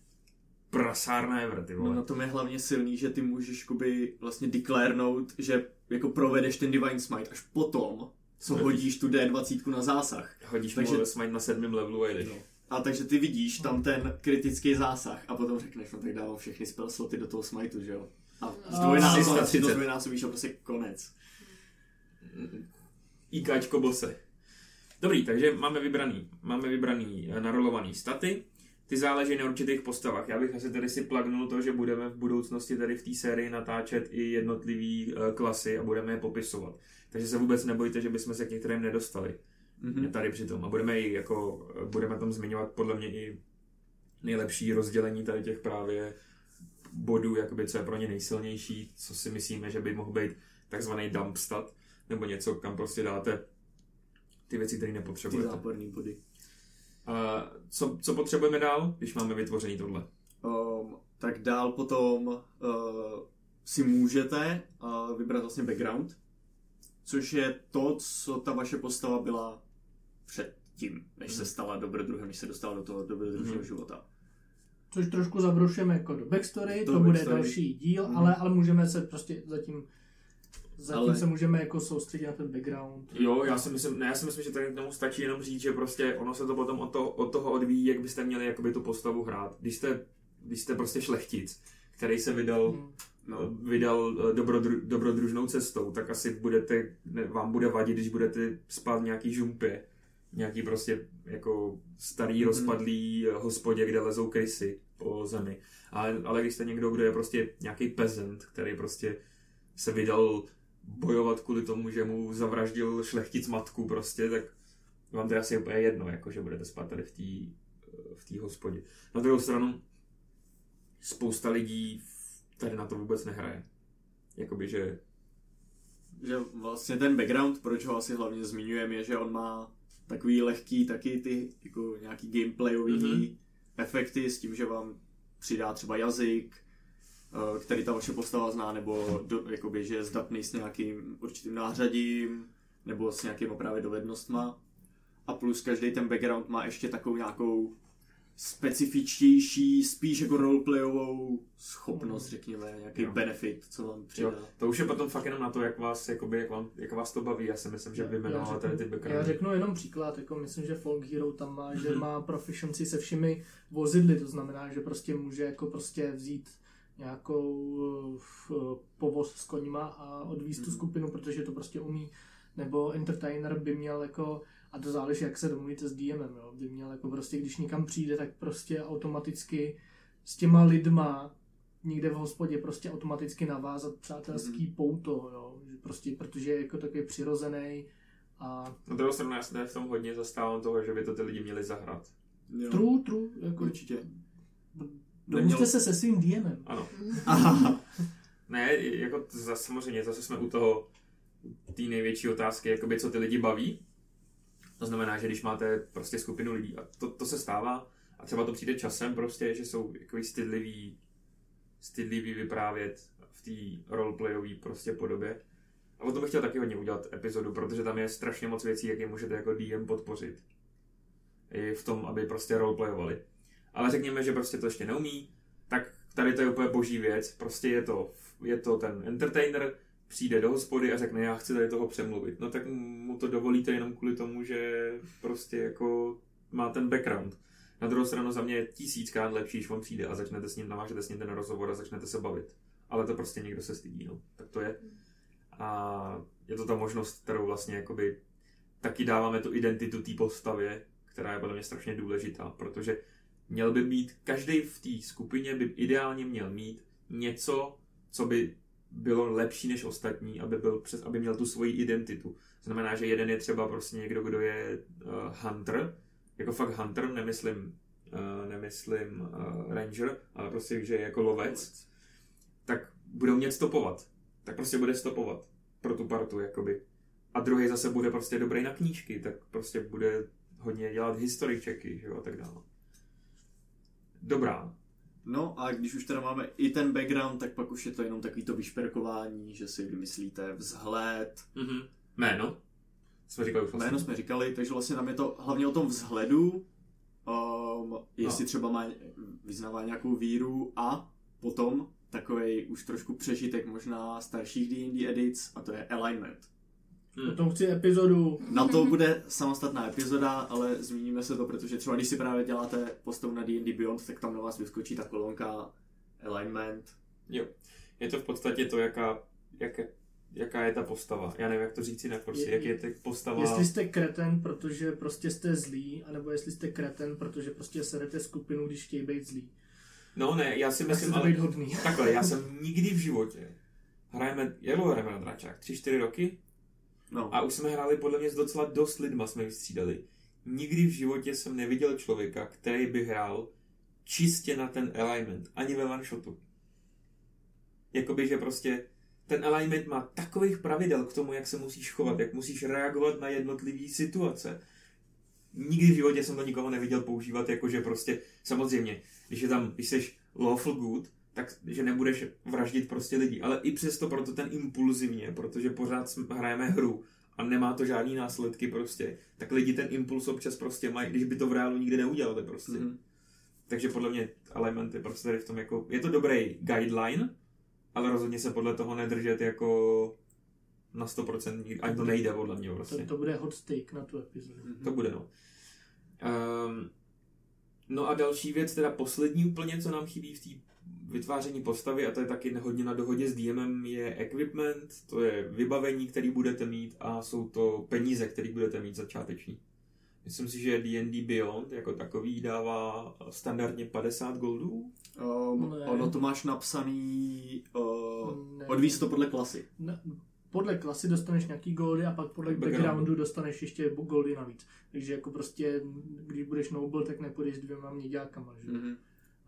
prasárna ever, ty vole. No na tom je hlavně silný, že ty můžeš jakoby vlastně declarenout, že jako provedeš ten Divine Smite, až potom, co hodíš tu D20 na zásah. Hodíš mu Smite na 7. levelu a jdeš. No. A takže ty vidíš tam ten kritický zásah a potom řekneš, no tak dávám všechny spell sloty do toho Smiteu, že jo. A zdvojnásobíš a prostě konec. IKčko bose. Dobrý, takže máme vybraný narolovaný staty. Ty záleží na určitých postavách. Já bych asi tady si plagnul to, že budeme v budoucnosti tady v té sérii natáčet i jednotlivý klasy a budeme je popisovat. Takže se vůbec nebojte, že bychom se k některým nedostali. Mm-hmm. Tady přitom. A budeme tam zmiňovat podle mě i nejlepší rozdělení tady těch právě bodů, jakoby co je pro ně nejsilnější, co si myslíme, že by mohl být takzvaný dump stat, nebo něco, kam prostě dáte ty věci, které nepotřebujete. Ty záporný body. Co potřebujeme dál, když máme vytvořený tohle? Tak dál potom si můžete vybrat vlastně background, což je to, co ta vaše postava byla předtím, než se stala dobrodruhem, než se dostala do toho dobrodružího života. Což trošku zabrušujeme jako do backstory, to bude další díl, ale můžeme se prostě zatím se můžeme jako soustředit na ten background. Jo, já si myslím, že tady k tomu stačí jenom říct, že prostě ono se to potom od toho odvíjí, jak byste měli jakoby tu postavu hrát. Když jste prostě šlechtic, který se vydal dobrodružnou cestou, tak asi vám bude vadit, když budete spát v nějaký žumpě, nějaký prostě jako starý rozpadlý hospodě, kde lezou krysy po zemi. Ale když jste někdo, kdo je prostě nějaký peasant, který prostě se vydal bojovat kvůli tomu, že mu zavraždil šlechtic matku prostě, tak vám to je asi úplně jedno, jako že budete spát tady v té hospodě. Na druhou stranu spousta lidí tady na to vůbec nehraje. Jakoby, že vlastně ten background, proč ho asi hlavně zmiňujeme, je, že on má takový lehký taky ty jako nějaký gameplayový efekty s tím, že vám přidá třeba jazyk, který ta vaše postava zná, nebo jakoby, že je zdatný s nějakým určitým nářadím, nebo s nějakýma právě dovednostma. A plus každý ten background má ještě takovou nějakou specifičtější, spíš jako roleplayovou schopnost, řekněme, nějaký benefit, co vám přidá. Jo. To už je potom fakt jenom na to, jak vás to baví. Já si myslím, že vyjmenovala tady ty backgroundy. Já řeknu jenom příklad, jako myslím, že Folk Hero tam má, že má proficiency se všemi vozidly, to znamená, že prostě může jako prostě vzít nějakou povoz s koníma a odvízt tu skupinu, protože to prostě umí. Nebo entertainer by měl jako, a to záleží, jak se domluvíte s DMem, jo, by měl jako prostě, když někam přijde, tak prostě automaticky s těma lidma někde v hospodě prostě automaticky navázat přátelský pouto, jo, prostě, protože je jako takový přirozený. A na druhou stranu já se v tom hodně zastávám toho, že by to ty lidi měli zahrát. Jo. True, jako určitě. Domluvte se se svým DMem. Ano. Ne, jako samozřejmě, zase jsme u toho, té největší otázky, jakoby, co ty lidi baví. To znamená, že když máte prostě skupinu lidí, a to se stává, a třeba to přijde časem prostě, že jsou jakoby stydlivý vyprávět v té roleplayové prostě podobě. A o tom bych chtěl taky hodně udělat epizodu, protože tam je strašně moc věcí, jak je můžete jako DM podpořit. I v tom, aby prostě roleplayovali. Ale řekněme, že prostě to ještě neumí, tak tady to je úplně boží věc, prostě je to ten entertainer, přijde do hospody a řekne, já chci tady toho přemluvit. No tak mu to dovolíte jenom kvůli tomu, že prostě jako má ten background. Na druhou stranu za mě je 1000krát lepší, když on přijde a začnete s ním, navážete s ním ten rozhovor a začnete se bavit. Ale to prostě někdo se stydí, no. Tak to je. A je to ta možnost, kterou vlastně jakoby taky dáváme tu identitu té postavě, která je podle mě strašně důležitá, protože měl by mít, každý v té skupině by ideálně měl mít něco, co by bylo lepší než ostatní, aby měl tu svoji identitu. Znamená, že jeden je třeba prostě někdo, kdo je hunter, jako fakt hunter, nemyslím ranger, ale prostě, že je jako lovec, tak bude umět stopovat. Tak prostě bude stopovat pro tu partu, jakoby. A druhý zase bude prostě dobrý na knížky, tak prostě bude hodně dělat historičeky, že jo, a tak dále. Dobrá. No a když už teda máme i ten background, tak pak už je to jenom takový to vyšperkování, že si vymyslíte vzhled. Mm-hmm. Jméno. Jméno jsme říkali, takže vlastně tam je to hlavně o tom vzhledu, jestli třeba má, vyznává nějakou víru a potom takovej už trošku přežitek možná starších D&D edits a to je alignment. O tom chci epizodu. Na to bude samostatná epizoda, ale zmíníme se to, protože třeba když si právě děláte postavu na D&D Beyond, tak tam na vás vyskočí ta kolonka alignment. Jo, je to v podstatě to, jaká je ta postava. Já nevím, jak to říct jinak, prostě, jak je ta postava. Jestli jste kreten, protože prostě jste zlí, anebo jestli jste kreten, protože prostě sedete skupinu, když chtějí být zlí. No ne, já si myslím, ale takhle, já jsem nikdy v životě, hrajeme na dračák, 3-4 roky, no. A už jsme hráli podle mě docela dost lidma, jsme vystřídali. Nikdy v životě jsem neviděl člověka, který by hrál čistě na ten alignment, ani ve one shotu. Jakoby, že prostě ten alignment má takových pravidel k tomu, jak se musíš chovat, jak musíš reagovat na jednotlivý situace. Nikdy v životě jsem to nikoho neviděl používat, jakože prostě, samozřejmě, když seš lawful good, tak, že nebudeš vraždit prostě lidi, ale i přesto proto ten impulzivně, protože pořád hrajeme hru a nemá to žádný následky prostě, tak lidi ten impuls občas prostě mají, když by to v reálu nikdy neudělali prostě. Mm-hmm. Takže podle mě element je prostě tady v tom jako, je to dobrý guideline, ale rozhodně se podle toho nedržet jako na 100%, ať to nejde podle mě prostě. To bude hot take na tu epizodu. Mm-hmm. To bude, no. No a další věc, teda poslední úplně, co nám chybí v té vytváření postavy, a to je taky hodně na dohodě s DMem, je equipment, to je vybavení, který budete mít, a jsou to peníze, které budete mít začáteční. Myslím si, že D&D Beyond jako takový dává standardně 50 goldů. Ono to máš napsaný odvíjí to podle klasy. Ne. Podle klasy dostaneš nějaký goldy a pak podle backgroundu dostaneš ještě goldy navíc. Takže jako prostě, když budeš noble, tak nepůjdeš s 2 měďákama, že? Mm-hmm.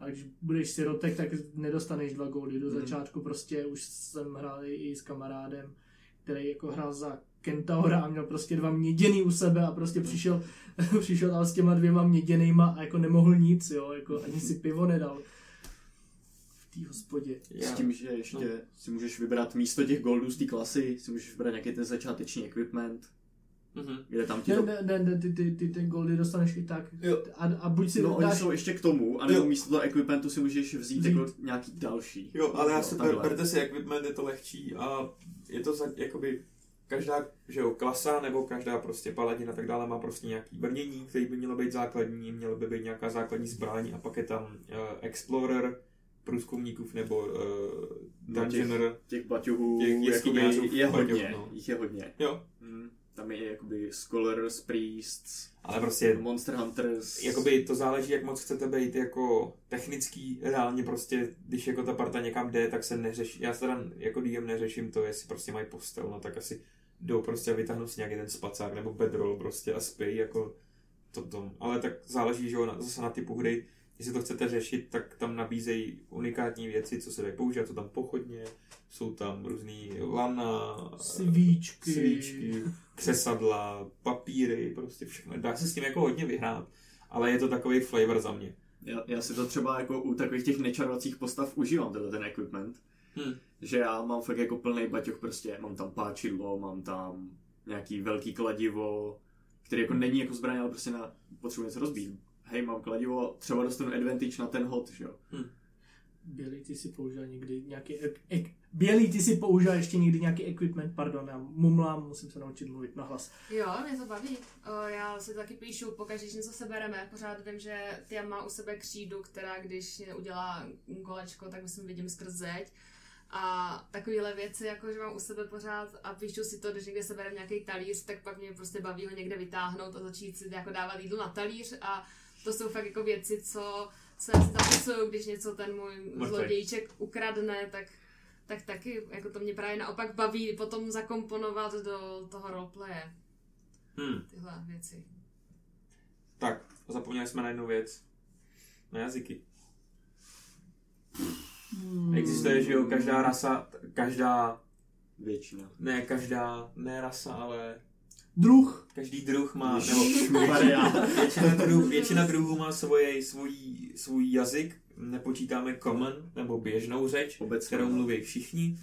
A když budeš sirotek, tak nedostaneš 2 goldy. Do začátku prostě už jsem hrál i s kamarádem, který jako hrál za kentaura a měl prostě 2 měděný u sebe a prostě přišel a s těma 2 měděnejma a jako nemohl nic, jo, jako ani si pivo nedal. Tý hospodě. S tím, že ještě si můžeš vybrat místo těch goldů z té klasy, si můžeš vybrat nějaký ten začáteční equipment. Mm-hmm. Kde tam ti ty goldy dostaneš i tak. A buď si dáš... jsou ještě k tomu, anebo místo toho equipmentu si můžeš vzít jako nějaký další. Jo, ale já se berte si equipment, je to lehčí a je to jakoby každá, že jo, klasa nebo každá prostě paladina a tak dále má prostě nějaký brnění, který by mělo být základní, mělo by být nějaká základní zbraň a pak je tam explorer, průzkumníků nebo dungeoner. Těch baťohů je hodně, no. Jich je hodně. Jo. Tam je jakoby scholars, priests, ale prostě monster hunters. Jakoby to záleží, jak moc chcete být jako technický, reálně prostě, když jako ta parta někam jde, tak se neřeší. Já se teda jako DM neřeším to, jestli prostě mají postel, no tak asi jdou prostě a vytáhnou si nějaký ten spacák nebo bedroll prostě a spí jako to. Ale tak záleží, že jo, zase na typu hry. Jestli to chcete řešit, tak tam nabízejí unikátní věci, co se dají používat, jsou tam pochodně, jsou tam různý lana, svíčky, křesadla, papíry, prostě všechno. Dá se s tím jako hodně vyhrát, ale je to takový flavor za mě. Já si to třeba jako u takových těch nečarovacích postav užívám, ten equipment, že já mám fakt jako plný baťoch prostě, mám tam páčidlo, mám tam nějaký velký kladivo, který jako není jako zbraň, ale prostě potřebuje se rozbít. Hej, mám kladivo, třeba dostanu advantage na ten hod, že jo? Bělý, ty si použil někdy nějaký... Bělý, ty si použil ještě někdy nějaký equipment, pardon, já mumlám, musím se naučit mluvit na hlas. Jo, mě to baví. Já si taky píšu, pokaždé, když něco sebereme, pořád vím, že Tia má u sebe křídu, která když udělá kolečko, tak myslím, vidím skrz zeď. a takovéhle věci, jako že mám u sebe pořád a píšu si to, když někde se berem nějaký talíř, tak pak mě prostě baví ho někde vytáhnout a začít si jako dávat jídlo na talíř a to jsou fakt jako věci, co já si zapisuju, když něco ten můj zlodějček ukradne, tak taky, jako to mě právě naopak baví potom zakomponovat do toho roleplaye tyhle věci. Tak, zapomněli jsme na jednu věc. Na jazyky. Existuje, že jo, každá rasa, každá... Většina. Ne, každá, ne rasa, ale... Druh. Každý druh má, nebo většina druhů má svůj jazyk. Nepočítáme common, nebo běžnou řeč, obecně, kterou mluví všichni.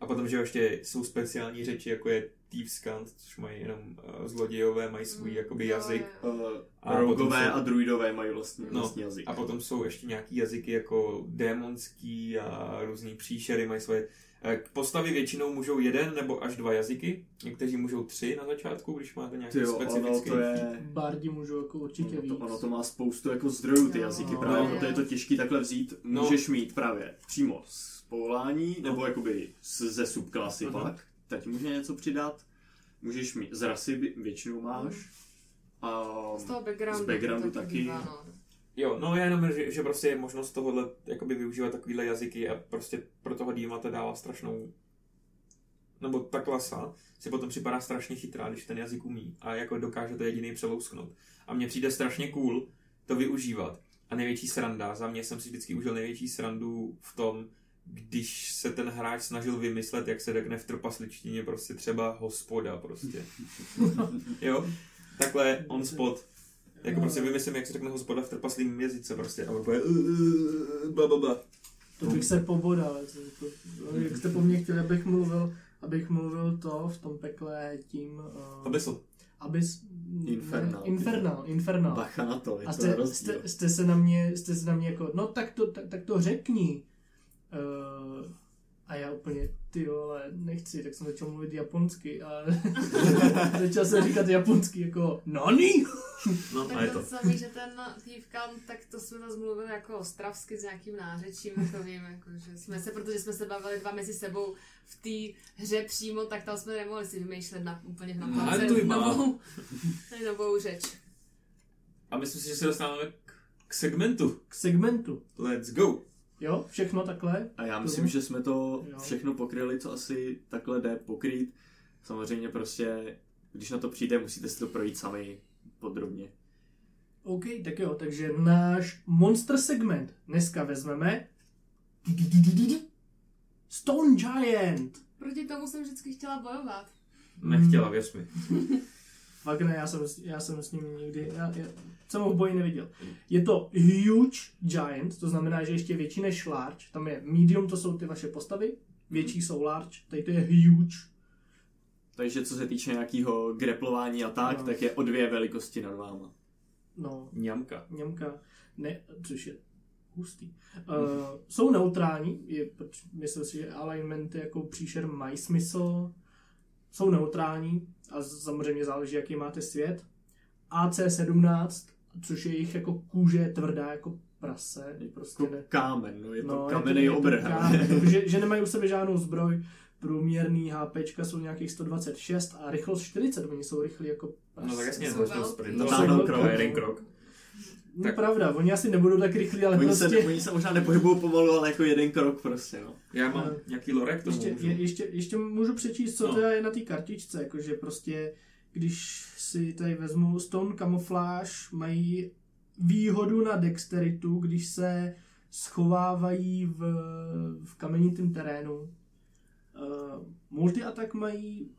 A potom, že ještě jsou speciální řeči, jako je thieves' cant, což mají jenom zlodějové, mají svůj jakoby jazyk. Rogové a druidové mají vlastní jazyk. A potom jsou ještě nějaký jazyky jako démonský a různý příšery mají svoje. Postavy většinou můžou jeden nebo až dva jazyky, někteří můžou tři na začátku, když máte nějaký specifický. Bardi můžou jako určitě víc. Ono to má spoustu jako zdrojů ty jazyky, právě proto je to těžké takhle vzít, můžeš mít právě přímo z povolání, nebo jakoby ze subklasy pak, teď může něco přidat, můžeš mít z rasy, většinou máš, a z backgroundu taky. Jo, no jenom, že prostě je možnost tohohle jakoby využívat takovýhle jazyky a prostě pro toho dýma to dává strašnou... Nebo ta klasa si potom připadá strašně chytrá, když ten jazyk umí a jako dokáže to jediný přelousknout. A mně přijde strašně cool to využívat. A největší sranda, za mě jsem si vždycky užil největší srandu v tom, když se ten hráč snažil vymyslet, jak se řekne v trpasličtině prostě třeba hospoda prostě. Jo, takhle on spot. Jako prostě vymyslím, jak se řekne hospoda v trpaslým jazyce prostě a bude blablabla. To bych se pobodal, jak jste po mně chtěli, abych mluvil to v tom pekle tím... Abysl. Infernal. Bacha na to, je to rozdíl. A jste se na mě jako, no tak to řekni. A já úplně, ale nechci, tak jsem začal mluvit japonsky a začal jsem říkat japonsky jako nani? No, tak a je to. Samý, že ten tývkan, tak to jsme nás mluvili jako ostravsky s nějakým nářečím, takovým, jako, že jsme se, protože jsme se bavili dva mezi sebou v té hře přímo, tak tam jsme nemohli si vymýšlet úplně novou řeč. A myslím si, že se dostáváme k segmentu. Let's go. Jo, všechno takhle. A já myslím, že jsme to všechno pokryli, co asi takhle jde pokrýt. Samozřejmě prostě, když na to přijde, musíte si to projít sami podrobně. OK, tak jo, takže náš monster segment dneska vezmeme Stone Giant. Proti tomu jsem vždycky chtěla bojovat. Nechtěla, věř mi. Fakt ne, já jsem s ním nikdy, jsem ho v boji neviděl. Je to huge giant, to znamená, že ještě větší než large, tam je medium, to jsou ty vaše postavy, větší jsou large, tady to je huge. Takže co se týče nějakého grapplování a tak, tak je o dvě velikosti nad váma. No. Němka. Ne, což je hustý. Jsou neutrální, myslím si, že alignmenty jako příšer mají smysl, jsou neutrální. A samozřejmě záleží, jaký máte svět. AC17, což je jich jako kůže tvrdá jako prase. Je prostě to kámen, no, je to kamenej obrha. Že nemají u sebe žádnou zbroj. Průměrný HPčka jsou nějakých 126 a rychlost 40, oni jsou rychlí jako prase. No tak jasně, zložnou sprint. Dotáhnou krok. No pravda, oni asi nebudou tak rychlí, ale oni se možná nepohybují pomalu, ale jako jeden krok prostě, no. Já mám nějaký lorek, to ještě můžu přečíst, co teda je na té kartičce, jakože prostě, když si tady vezmu Stone Camouflage, mají výhodu na dexteritu, když se schovávají v kamenitém terénu. Multi-attack mají,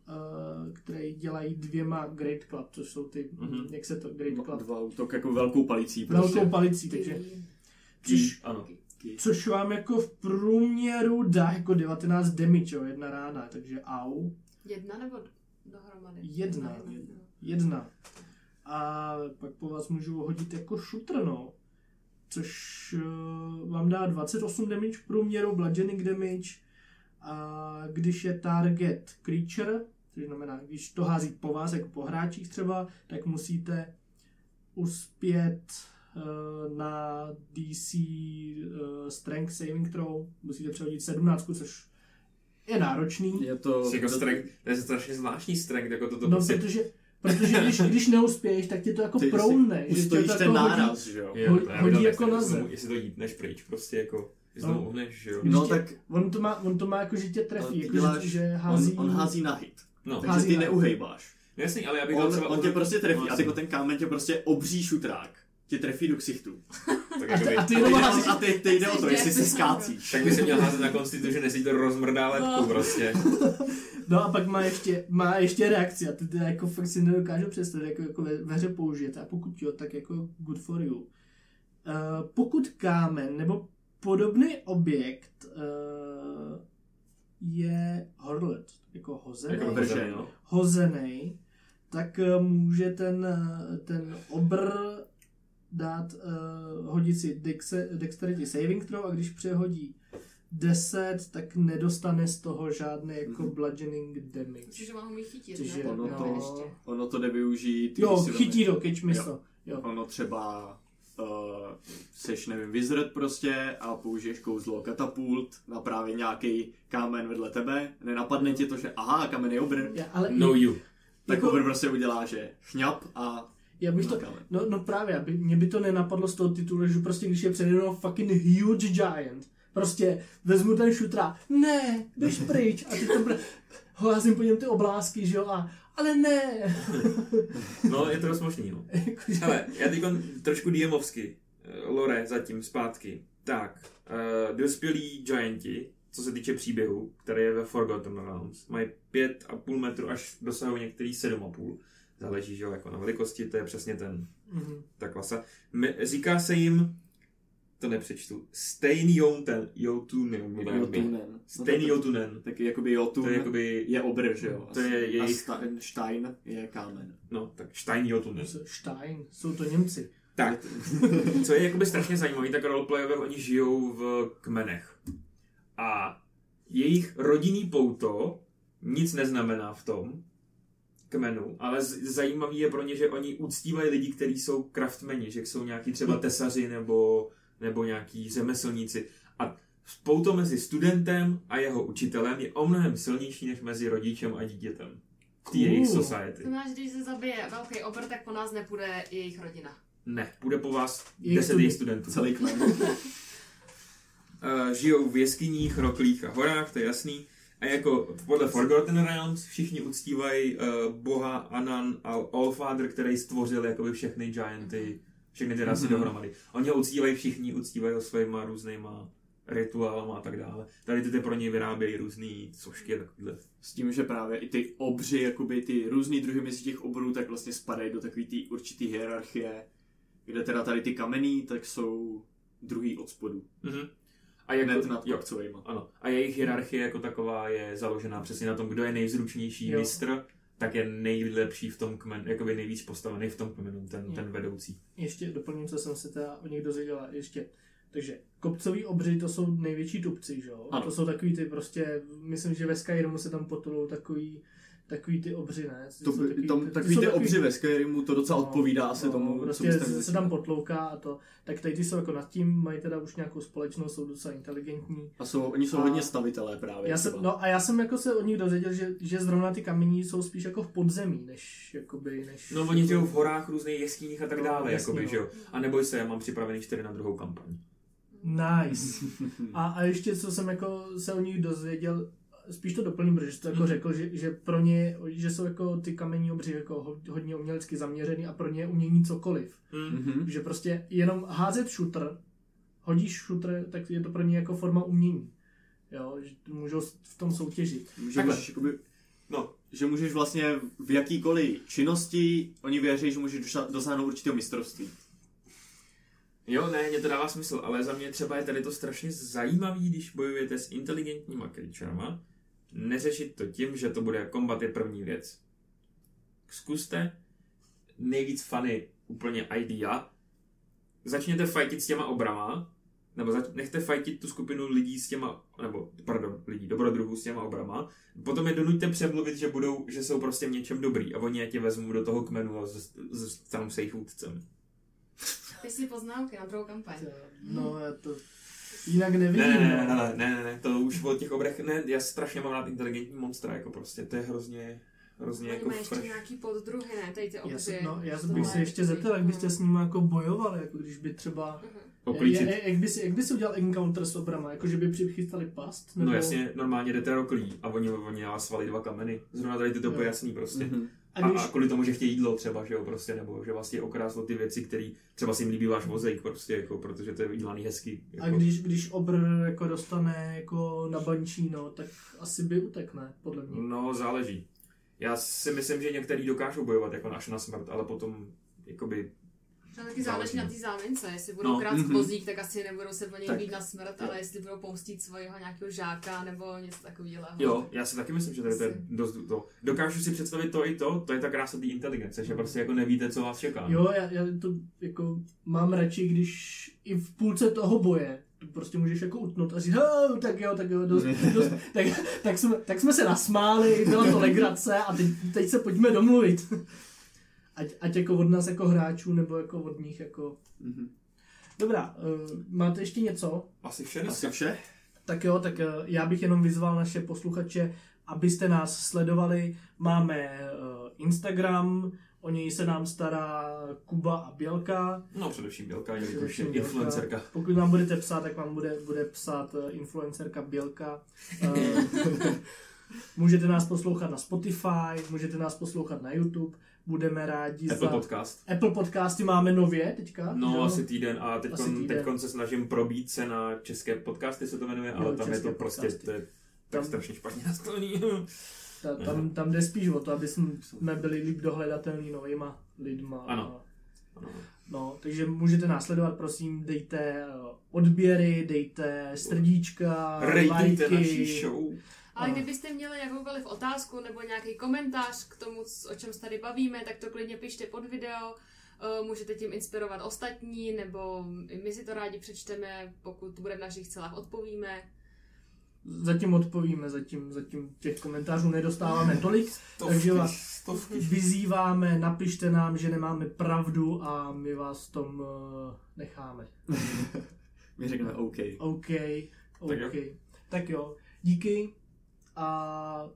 které dělají dvěma Great Club, což jsou ty, jak se to, Great Club? Dva útok, jako velkou palicí. Prostě. Velkou palicí, takže. Což vám jako v průměru dá jako 19 damage, jo, jedna rána, takže au. Jedna nebo dohromady? Jedna. A pak po vás můžu hodit jako šutr, no. Což vám dá 28 damage v průměru, bludgeoning damage. A když je target creature, což znamená, když to hází po vás, jako po hráčích třeba, tak musíte uspět na DC Strength Saving Throw, musíte přehodit 17, což je náročný. Je to jako strength, to je strašně zvláštní strength, jako to prostě... Protože když neuspěješ, tak tě to jako proune. Ustojíš ten jako náraz, že jo? Hodí jako na zem. Jestli to jdneš pryč, prostě jako... No, jo. No tě, tak on to má jako, že tě trefí, jako, děláš, že hází... On hází na hit, no. Takže ty neuhejbáš. Jasný, ale já bych on tě prostě trefí, no, a jako ten kámen tě prostě obří šutrák, tě trefí do ksichtu. A ty jde o to, jestli se skácíš. Tak by se měl házet na konstituci, než si to rozmrdá lepku prostě. No a pak má ještě reakci a ty jako fakt si nedokážu představit, jako ve hře použít, a pokud jo, tak jako good for you. Pokud kámen nebo podobný objekt je horlet, jako hozený, tak může ten obr dát, hodit si dexterity saving throw, a když přehodí 10, tak nedostane z toho žádný jako bludgeoning damage. Cože vám umí chytit, cože, ne? Ono to nevyužít. Jo, chytí do catch miss. Ono třeba... seš, nevím, wizard prostě a použiješ kouzlo katapult na právě nějaký kámen vedle tebe, nenapadne ti to, že aha, kámen je obr, no you. Tak jako, obr prostě udělá, že šňap a já bych to, no právě, mě by to nenapadlo z toho titulu, že prostě když je přede mnou fucking huge giant, prostě vezmu ten šutra, ne, běž pryč, a ty to házím po něm ty oblásky, že jo, ale ne. No, je to dost možný, no. Hele, já teď trošku DMovsky, lore zatím zpátky. Tak, dospělí gianti, co se týče příběhu, který je ve Forgotten Realms, mají 5,5 metru, až dosahují některý 7,5. Záleží, že jo, jako na velikosti, to je přesně ta klasa. Říká se jim, to nepřečtu, stejný Jotunen. Stejný Jotunen. Taky jakoby Jotun je obr, že jo? To je jejich... A Stein je kámen. No, tak Stein Jotunen. Stein, jsou to Němci. Tak, co je jakoby strašně zajímavý, tak roleplayové, oni žijou v kmenech. A jejich rodinný pouto nic neznamená v tom kmenu, ale zajímavý je pro ně, že oni uctívají lidi, kteří jsou craftmeni, že jsou nějaký třeba tesaři nebo nějaký řemeslníci. A pouto mezi studentem a jeho učitelem je o mnohem silnější než mezi rodičem a dítětem. V té jejich society. To máš, když se zabije velký obr, tak po nás nepůjde jejich rodina. Ne, půjde po vás 10 jejich studentů. Celý kmen. Žijou v jeskyních, roklích a horách, to je jasný. A jako podle Forgotten Realms všichni uctívají boha Anan Allfather, který stvořil jakoby všechny gianty. Všechny ty rasy dohromady. Oni ho uctívají všichni, uctívají ho svýma různýma rituálama a tak dále. Tady ty pro něj vyrábějí různý sošky a takovýhle. S tím, že právě i ty obři, jakoby ty různý druhy mezi těch obrů, tak vlastně spadají do takový ty určitý hierarchie, kde teda tady ty kamení, tak jsou druhý od spodu. Mm-hmm. A jak nad kopcovejma. Ano. A jejich hierarchie jako taková je založená přesně na tom, kdo je nejzručnější mistr, tak je nejlepší v tom kmenu, jakoby nejvíc postavený v tom kmenu, ten vedoucí. Ještě doplním, co jsem se teda o nich dozvěděla ještě. Takže kopcoví obři, to jsou největší tupci, že jo? To jsou takový ty prostě, myslím, že ve Skyrimu se tam potulou takový ty obři, ne? Takový ty obři ve Skyrimu, to docela odpovídá asi tomu, prostě co se tam potlouká a to. Tak tady ty jsou jako nad tím, mají teda už nějakou společnost, jsou docela inteligentní. A oni jsou hodně stavitelé právě. Já jsem jako se od nich dozvěděl, že zrovna ty kamení jsou spíš jako v podzemí, než... No oni žijou v horách, různých jeskyních a tak dále, jakoby, že jo. A neboj se, já mám připravený 4 na druhou kampaň. Nice. A ještě, co jsem jako se o nich dozvěděl, spíš to doplním, protože jsi to jako řekl, že pro ně, že jsou jako ty kamení obři jako hodně umělecky zaměřený a pro ně umění cokoliv. Mm-hmm. Že prostě jenom házet šutr, hodíš šutr, tak je to pro ně jako forma umění. Jo, že můžou v tom soutěžit. Že můžeš vlastně v jakýkoliv činnosti, oni věří, že můžeš dosáhnout určitého mistrovství. Jo, ne, mě to dává smysl, ale za mě třeba je tady to strašně zajímavý, když bojujete s inteligentníma kričama, neřešit to tím, že to bude kombat je první věc. Zkuste nejvíc funny úplně idea. Začněte fajtit s těma obrama, nebo nechte fajtit tu skupinu lidí dobrodruhů s těma obrama. Potom je donuďte přemluvit, že jsou prostě v něčem dobrý a oni tě vezmou do toho kmenu a stanou se jejich vůdcem. Ty si poznámky na druhou kampaň. No, já to... Jinak nevidím. Ne, to už o těch obrech, ne, já strašně mám rád inteligentní monstra, jako prostě, to je hrozně jako ještě nějaký poddruhy, ne, tady ty obře. No, já bych se ještě zeptal, jak byste s nimi jako bojovali, jako když by třeba... Jak by si udělal encounter s obrama, jakože by přichystali past? Nebo... No jasně, normálně jdete roklí a oni svalí dva kameny, zrovna tady to je jasný prostě. Mm-hmm. A kvůli tomu, že chtějí jídlo třeba, že jo, prostě, nebo že vás tě okráslo ty věci, které třeba si jim líbí váš vozejk, prostě, jako, protože to je udělaný hezky. Jako. A když obr jako dostane jako na bančíno, tak asi by utekne, podle mě. No, záleží. Já si myslím, že některý dokážou bojovat jako až na smrt, ale potom, jakoby... Taky záleží na té zámince, jestli budou krát vozík, tak asi nebudou se po něj být na smrt, ale jestli budou pomstít svojho nějakého žáka nebo něco takového. Jo, já si taky myslím, že to je dost to. Dokážu si představit to i to, to je ta krása té inteligence, že prostě jako nevíte, co vás čeká. Jo, já to jako mám radši, když i v půlce toho boje prostě můžeš jako utnout a říct, tak jo, dost, tak jsme se nasmáli, byla to legrace a teď se pojďme domluvit. Ať jako od nás jako hráčů, nebo jako od nich jako... Mm-hmm. Dobrá, máte ještě něco? Asi vše. Tak jo, tak já bych jenom vyzval naše posluchače, abyste nás sledovali. Máme Instagram, o něj se nám stará Kuba a Bělka. No především Bělka, je influencerka. Pokud nám budete psát, tak vám bude psát influencerka Bělka. Můžete nás poslouchat na Spotify, můžete nás poslouchat na YouTube. Budeme rádi Apple za... Podcast. Apple podcasty máme nově teďka. No, asi týden a teďkon se snažím probít se na české podcasty, se to jmenuje, ale tam je to podcasty. Prostě to je tak strašně špatně nastavený. Tam jde spíš o to, aby jsme byli líp dohledatelní novýma lidma. Ano. No, takže můžete následovat, prosím, dejte odběry, dejte srdíčka, lajky. Naší show. Ale kdybyste měli jakoukoliv otázku nebo nějaký komentář k tomu, o čem se tady bavíme, tak to klidně pište pod video, můžete tím inspirovat ostatní, nebo my si to rádi přečteme, pokud bude v našich celách odpovíme. Zatím těch komentářů nedostáváme tolik, takže vás vyzýváme, napište nám, že nemáme pravdu a my vás v tom necháme. My řekneme OK. Tak jo, díky. A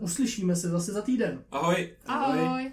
uslyšíme se zase za týden. Ahoj.